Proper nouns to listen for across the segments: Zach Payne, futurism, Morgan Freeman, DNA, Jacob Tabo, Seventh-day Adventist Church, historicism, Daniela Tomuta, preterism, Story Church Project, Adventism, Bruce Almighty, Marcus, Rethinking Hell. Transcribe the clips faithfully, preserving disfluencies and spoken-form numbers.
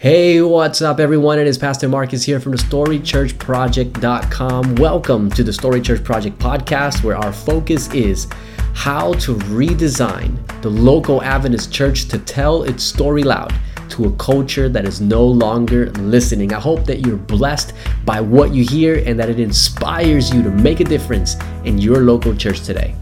Hey, what's up everyone? It is Pastor Marcus here from the story church project dot com. Welcome to the Story Church Project podcast, where our focus is how to redesign the local Adventist church to tell its story loud to a culture that is no longer listening. I hope that you're blessed by what you hear and that it inspires you to make a difference in your local church today.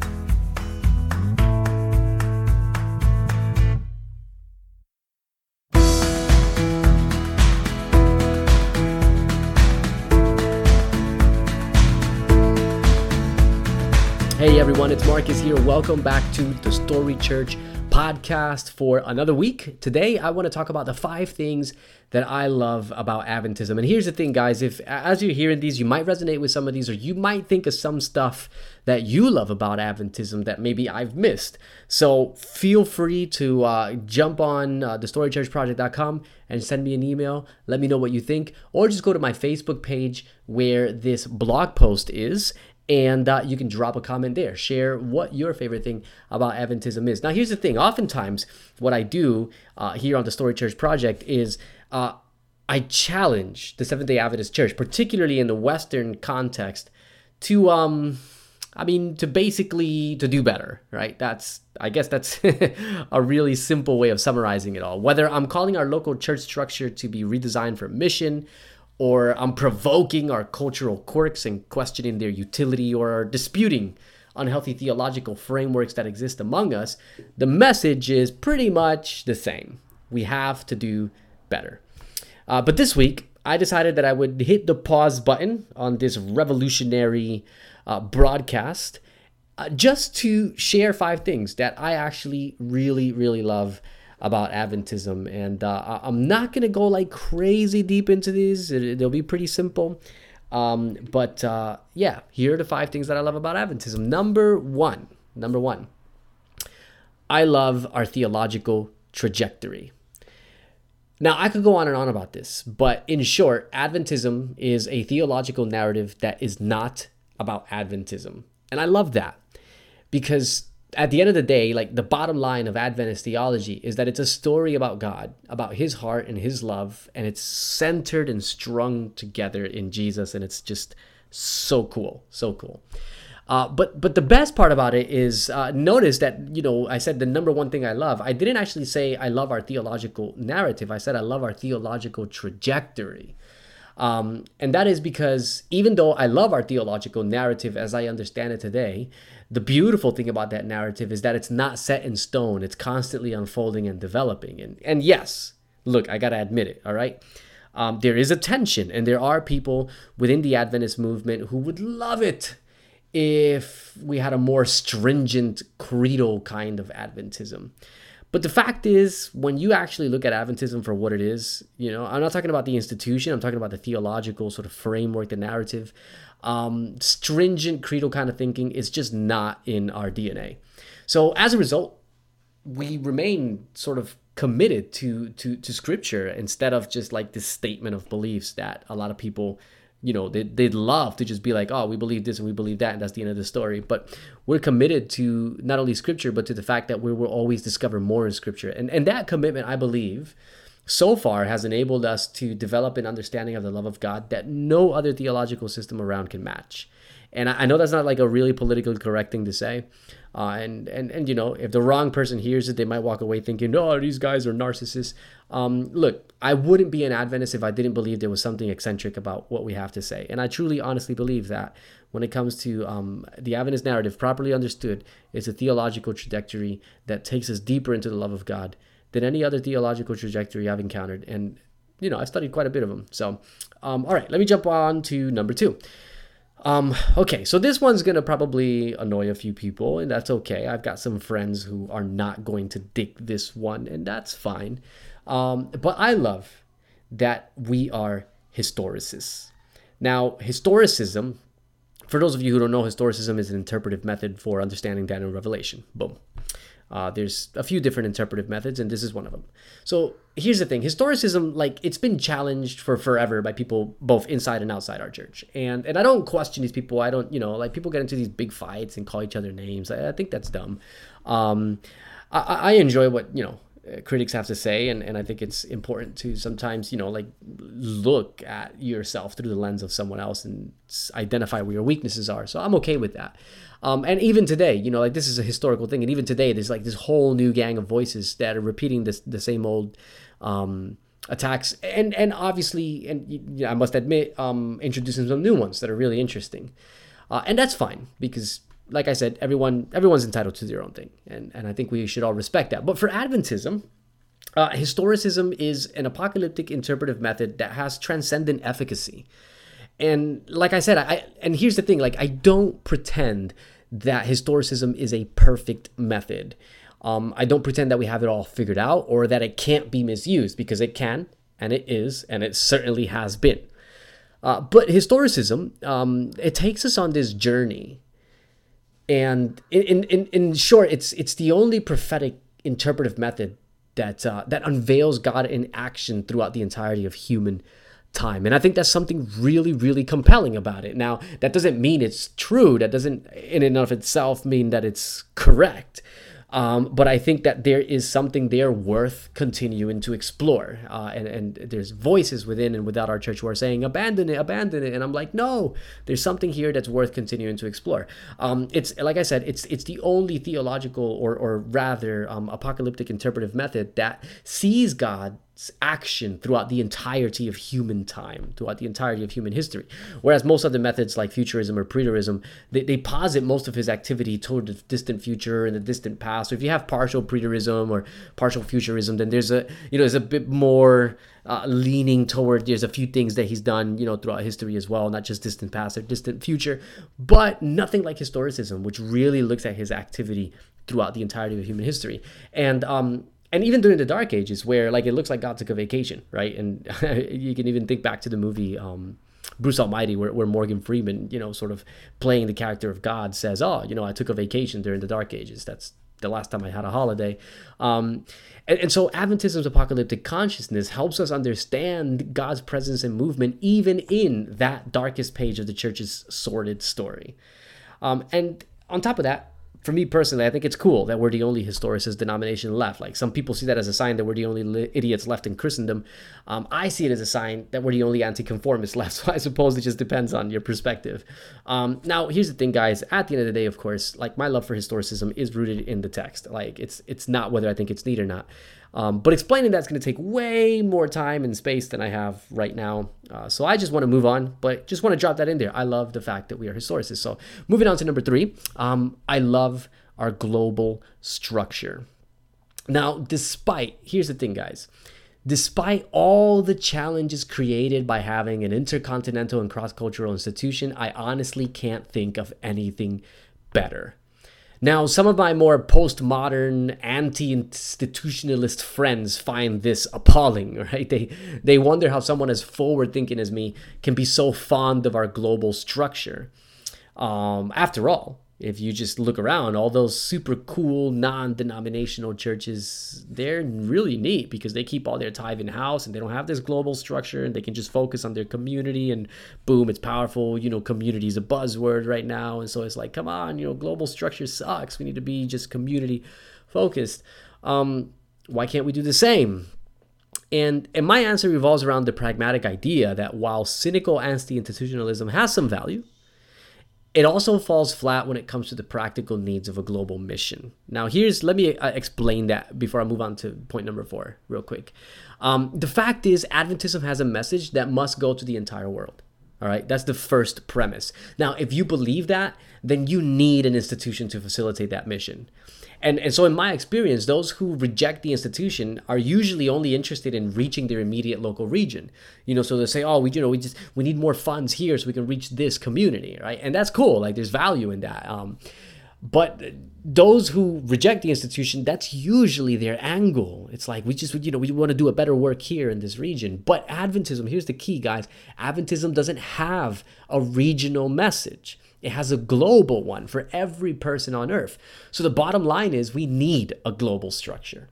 Hey everyone, it's Marcus here. Welcome back to the Story Church podcast for another week. Today, I want to talk about the five things that I love about Adventism. And here's the thing, guys, if as you're hearing these, you might resonate with some of these, or you might think of some stuff that you love about Adventism that maybe I've missed. So feel free to uh, jump on uh, the story church project dot com and send me an email. Let me know what you think, or just go to my Facebook page where this blog post is. And uh, you can drop a comment there. Share what your favorite thing about Adventism is. Now, here's the thing. Oftentimes, what I do uh, here on the Story Church Project is uh, I challenge the Seventh-day Adventist Church, particularly in the Western context, to, um, I mean, to basically to do better, right? That's, I guess that's a really simple way of summarizing it all. Whether I'm calling our local church structure to be redesigned for mission, or I'm provoking our cultural quirks and questioning their utility, or disputing unhealthy theological frameworks that exist among us, the message is pretty much the same. We have to do better. Uh, but this week, I decided that I would hit the pause button on this revolutionary uh, broadcast uh, just to share five things that I actually really, really love about Adventism. And uh, I'm not going to go like crazy deep into these. It, they'll be pretty simple. Um, but uh, yeah, here are the five things that I love about Adventism. Number one, number one, I love our theological trajectory. Now, I could go on and on about this, but in short, Adventism is a theological narrative that is not about Adventism. And I love that because at the end of the day, like the bottom line of Adventist theology is that it's a story about God, about his heart and his love, and it's centered and strung together in Jesus, and it's just so cool, so cool. Uh, but but the best part about it is, uh, notice that, you know, I said the number one thing I love. I didn't actually say I love our theological narrative. I said I love our theological trajectory. Um, and that is because even though I love our theological narrative as I understand it today, the beautiful thing about that narrative is that it's not set in stone. It's constantly unfolding and developing. And and yes, look, I got to admit it, all right? Um, there is a tension, and there are people within the Adventist movement who would love it if we had a more stringent creedal kind of Adventism. But the fact is, when you actually look at Adventism for what it is, you know, I'm not talking about the institution. I'm talking about the theological sort of framework, the narrative. Um, stringent creedal kind of thinking is just not in our D N A. So as a result, we remain sort of committed to to to Scripture instead of just like this statement of beliefs that a lot of people, you know, they, they'd love to just be like, oh, we believe this and we believe that, and that's the end of the story. But we're committed to not only Scripture, but to the fact that we will always discover more in Scripture. And, and that commitment, I believe, so far has enabled us to develop an understanding of the love of God that no other theological system around can match. And I, I know that's not like a really politically correct thing to say. Uh, and, and, and, you know, if the wrong person hears it, they might walk away thinking, oh, these guys are narcissists. Um, look, I wouldn't be an Adventist if I didn't believe there was something eccentric about what we have to say. And I truly, honestly believe that when it comes to um, the Adventist narrative, properly understood, it's a theological trajectory that takes us deeper into the love of God than any other theological trajectory I've encountered. And, you know, I studied quite a bit of them. So, um, all right, let me jump on to number two. Um, okay, so this one's going to probably annoy a few people, and that's okay. I've got some friends who are not going to dig this one, and that's fine. Um, but I love that we are historicists. Now, historicism, for those of you who don't know, historicism is an interpretive method for understanding Daniel Revelation. Boom. Uh, there's a few different interpretive methods, and this is one of them. So here's the thing. Historicism, like, it's been challenged for forever by people both inside and outside our church. And and I don't question these people. I don't, you know, like, people get into these big fights and call each other names. I, I think that's dumb. Um, I, I enjoy what, you know, critics have to say, and, and I think it's important to sometimes, you know, like look at yourself through the lens of someone else and identify where your weaknesses are. So I'm okay with that. Um, and even today, you know, like this is a historical thing. And even today, there's like this whole new gang of voices that are repeating this, the same old um, attacks. And, and obviously, and you know, I must admit, um, introducing some new ones that are really interesting. Uh, and that's fine because, like I said, everyone everyone's entitled to their own thing, and, and I think we should all respect that. But for Adventism, uh, historicism is an apocalyptic interpretive method that has transcendent efficacy. And like I said, I and here's the thing, like I don't pretend that historicism is a perfect method. Um, I don't pretend that we have it all figured out or that it can't be misused, because it can, and it is, and it certainly has been. Uh, but historicism, um, it takes us on this journey. And in, in, in short, it's it's the only prophetic interpretive method that uh, that unveils God in action throughout the entirety of human time. And I think that's something really, really compelling about it. Now, that doesn't mean it's true. That doesn't in and of itself mean that it's correct. Um, but I think that there is something there worth continuing to explore. Uh, and, and there's voices within and without our church who are saying, abandon it, abandon it. And I'm like, no, there's something here that's worth continuing to explore. Um, it's like I said, it's it's the only theological or, or rather um, apocalyptic interpretive method that sees God's action throughout the entirety of human time, throughout the entirety of human history. Whereas most other methods like futurism or preterism, they, they posit most of his activity toward the distant future and the distant past. So if you have partial preterism or partial futurism, then there's a, you know, there's a bit more uh, leaning toward, there's a few things that he's done, you know, throughout history as well, not just distant past or distant future, but nothing like historicism, which really looks at his activity throughout the entirety of human history. And, um, and even during the Dark Ages, where like, it looks like God took a vacation, right? And you can even think back to the movie, um, Bruce Almighty, where, where Morgan Freeman, you know, sort of playing the character of God says, oh, you know, I took a vacation during the Dark Ages. That's the last time I had a holiday. Um, and, and so Adventism's apocalyptic consciousness helps us understand God's presence and movement, even in that darkest page of the church's sordid story. Um, and on top of that, for me personally, I think it's cool that we're the only historicist denomination left. Like some people see that as a sign that we're the only li- idiots left in Christendom. Um, I see it as a sign that we're the only anti-conformists left. So I suppose it just depends on your perspective. Um, now, here's the thing, guys. At the end of the day, of course, like my love for historicism is rooted in the text. Like it's it's not whether I think it's neat or not. Um, but explaining that's going to take way more time and space than I have right now. Uh, so I just want to move on, but just want to drop that in there. I love the fact that we are historicists. So moving on to number three, um, I love our global structure. Now, despite, here's the thing, guys. Despite all the challenges created by having an intercontinental and cross-cultural institution, I honestly can't think of anything better. Now, some of my more postmodern, anti-institutionalist friends find this appalling, right? They they wonder how someone as forward-thinking as me can be so fond of our global structure. Um, after all, if you just look around, all those super cool, non-denominational churches, they're really neat because they keep all their tithe in-house and they don't have this global structure and they can just focus on their community and boom, it's powerful. You know, community is a buzzword right now. And so it's like, come on, you know, global structure sucks. We need to be just community-focused. Um, why can't we do the same? And, and my answer revolves around the pragmatic idea that while cynical anti-institutionalism has some value, it also falls flat when it comes to the practical needs of a global mission. Now, here's, let me uh, explain that before I move on to point number four real quick. Um, the fact is, Adventism has a message that must go to the entire world. All right, that's the first premise. Now, if you believe that, then you need an institution to facilitate that mission. And, and so in my experience, those who reject the institution are usually only interested in reaching their immediate local region. You know, so they say, oh, we, you know, we just, we need more funds here so we can reach this community, right? And that's cool. Like there's value in that. Um, but those who reject the institution, that's usually their angle. It's like, we just, you know, we want to do a better work here in this region. But Adventism, here's the key, guys. Adventism doesn't have a regional message. It has a global one for every person on earth. So the bottom line is we need a global structure.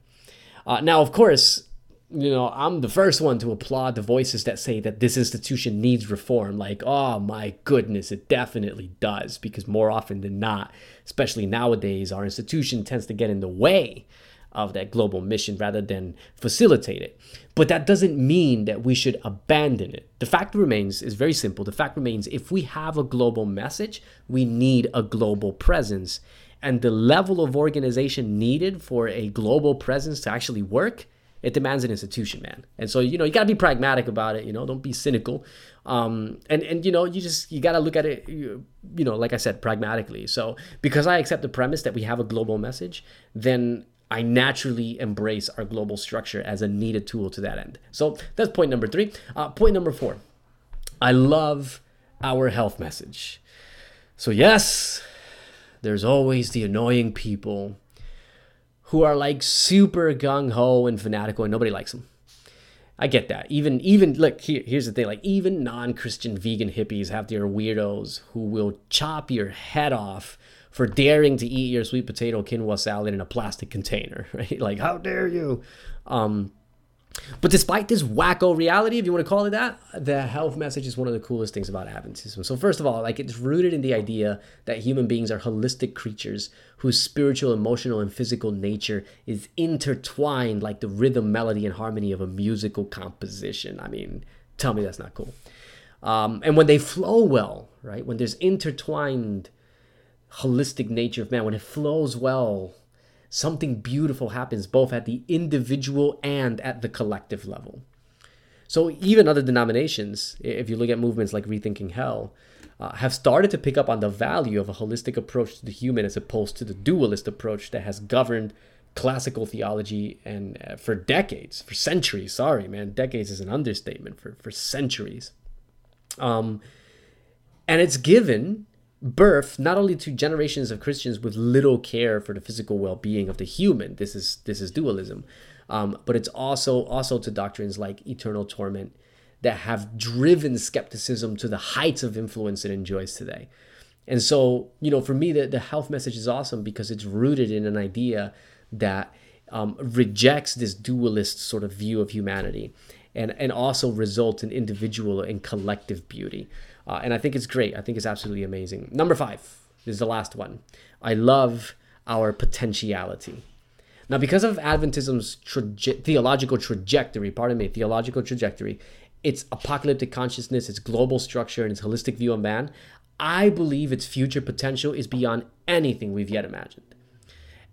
Uh, now, of course, you know, I'm the first one to applaud the voices that say that this institution needs reform. Like, oh my goodness, it definitely does. Because more often than not, especially nowadays, our institution tends to get in the way of that global mission rather than facilitate it. But that doesn't mean that we should abandon it. The fact remains is very simple. The fact remains, if we have a global message, we need a global presence. And the level of organization needed for a global presence to actually work, it demands an institution, man. And so, you know, you got to be pragmatic about it, you know, don't be cynical. Um, and, and, you know, you just, you got to look at it, you, you know, like I said, pragmatically. So because I accept the premise that we have a global message, then I naturally embrace our global structure as a needed tool to that end. So that's point number three. Uh, point number four, I love our health message. So yes, there's always the annoying people who are like super gung-ho and fanatical and nobody likes them. I get that. Even, even look, here, here's the thing, like even non-Christian vegan hippies have their weirdos who will chop your head off for daring to eat your sweet potato quinoa salad in a plastic container, right? Like, how dare you? Um, but despite this wacko reality, if you want to call it that, the health message is one of the coolest things about Adventism. So first of all, like it's rooted in the idea that human beings are holistic creatures whose spiritual, emotional, and physical nature is intertwined like the rhythm, melody, and harmony of a musical composition. I mean, tell me that's not cool. Um, and when they flow well, right? When there's intertwined holistic nature of man, when it flows well, something beautiful happens both at the individual and at the collective level. So even other denominations, if you look at movements like Rethinking Hell, uh, have started to pick up on the value of a holistic approach to the human as opposed to the dualist approach that has governed classical theology and uh, for decades, for centuries. Sorry, man, decades is an understatement, for, for centuries. Um, and it's given birth not only to generations of Christians with little care for the physical well-being of the human, this is this is dualism, um, but it's also also to doctrines like eternal torment that have driven skepticism to the heights of influence it enjoys today. And so, you know, for me, the, the health message is awesome because it's rooted in an idea that um, rejects this dualist sort of view of humanity and, and also results in individual and collective beauty. Uh, and I think it's great. I think it's absolutely amazing. Number five is the last one. I love our potentiality. Now, because of Adventism's traje- theological trajectory, pardon me, theological trajectory, its apocalyptic consciousness, its global structure, and its holistic view on man, I believe its future potential is beyond anything we've yet imagined.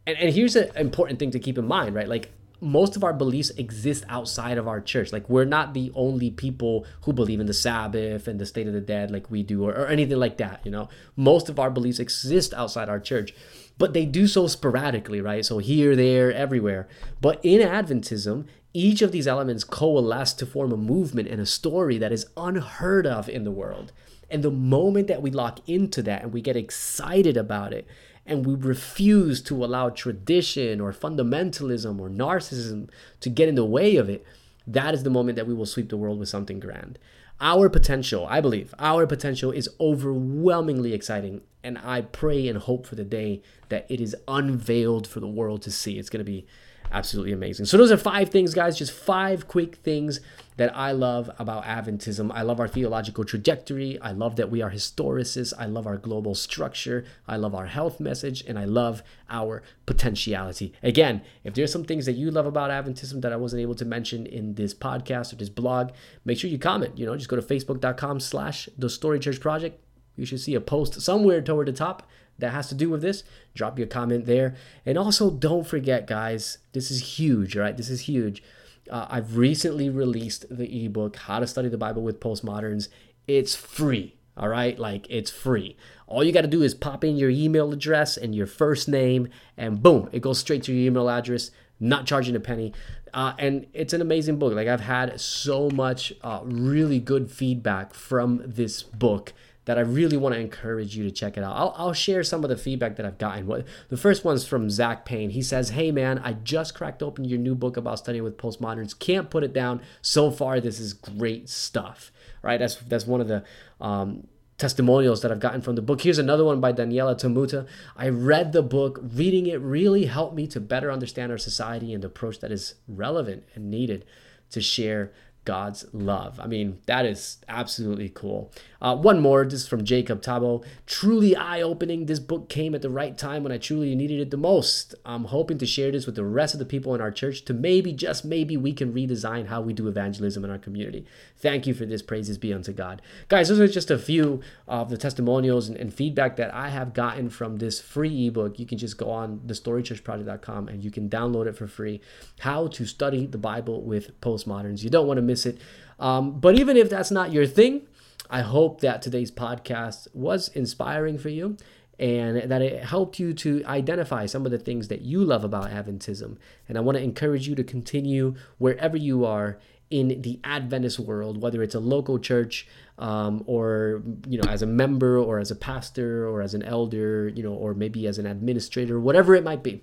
And, and here's an important thing to keep in mind, right? Like, most of our beliefs exist outside of our church. Like, we're not the only people who believe in the Sabbath and the state of the dead like we do, or, or anything like that, you know? Most of our beliefs exist outside our church, but they do so sporadically, right? So here, there, everywhere. But in Adventism, each of these elements coalesce to form a movement and a story that is unheard of in the world. And the moment that we lock into that and we get excited about it, and we refuse to allow tradition or fundamentalism or narcissism to get in the way of it, that is the moment that we will sweep the world with something grand. Our potential, I believe, our potential is overwhelmingly exciting, and I pray and hope for the day that it is unveiled for the world to see. It's going to be absolutely amazing. So those are five things, guys, just five quick things that I love about Adventism. I love our theological trajectory. I love that we are historicists. I love our global structure. I love our health message, and I love our potentiality. Again, if there's some things that you love about Adventism that I wasn't able to mention in this podcast or this blog, make sure you comment. You know, just go to facebook.com slash the Story Church Project. You should see a post somewhere toward the top that has to do with this. Drop your comment there. And also, don't forget, guys, this is huge, right? This is huge. Uh, I've recently released the ebook, How to Study the Bible with Postmoderns. It's free, all right? Like, it's free. All you got to do is pop in your email address and your first name, and boom, it goes straight to your email address, not charging a penny. Uh, and it's an amazing book. Like, I've had so much uh, really good feedback from this book that I really want to encourage you to check it out. I'll, I'll share some of the feedback that I've gotten. What, the first one's from Zach Payne. He says, hey, man, I just cracked open your new book about studying with postmoderns. Can't put it down. So far, this is great stuff, right? That's that's one of the um, testimonials that I've gotten from the book. Here's another one by Daniela Tomuta. I read the book. Reading it really helped me to better understand our society and the approach that is relevant and needed to share God's love. I mean, that is absolutely cool. Uh, one more, this is from Jacob Tabo. Truly eye-opening. This book came at the right time when I truly needed it the most. I'm hoping to share this with the rest of the people in our church to maybe, just maybe, we can redesign how we do evangelism in our community. Thank you for this. Praises be unto God. Guys, those are just a few of the testimonials and, and feedback that I have gotten from this free ebook. You can just go on the story church project dot com and you can download it for free. How to Study the Bible with Postmoderns. You don't want to miss it. Um, but even if that's not your thing, I hope that today's podcast was inspiring for you and that it helped you to identify some of the things that you love about Adventism. And I want to encourage you to continue wherever you are in the Adventist world, whether it's a local church um, or, you know, as a member or as a pastor or as an elder, you know, or maybe as an administrator, whatever it might be.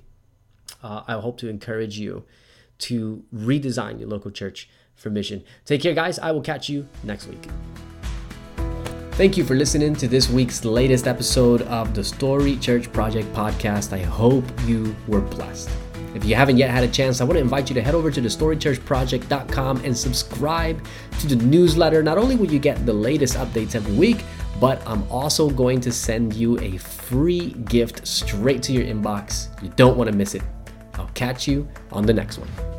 Uh, I hope to encourage you to redesign your local church for mission. Take care, guys. I will catch you next week. Thank you for listening to this week's latest episode of the Story Church Project podcast. I hope you were blessed. If you haven't yet had a chance, I want to invite you to head over to the story church project dot com and subscribe to the newsletter. Not only will you get the latest updates every week, but I'm also going to send you a free gift straight to your inbox. You don't want to miss it. I'll catch you on the next one.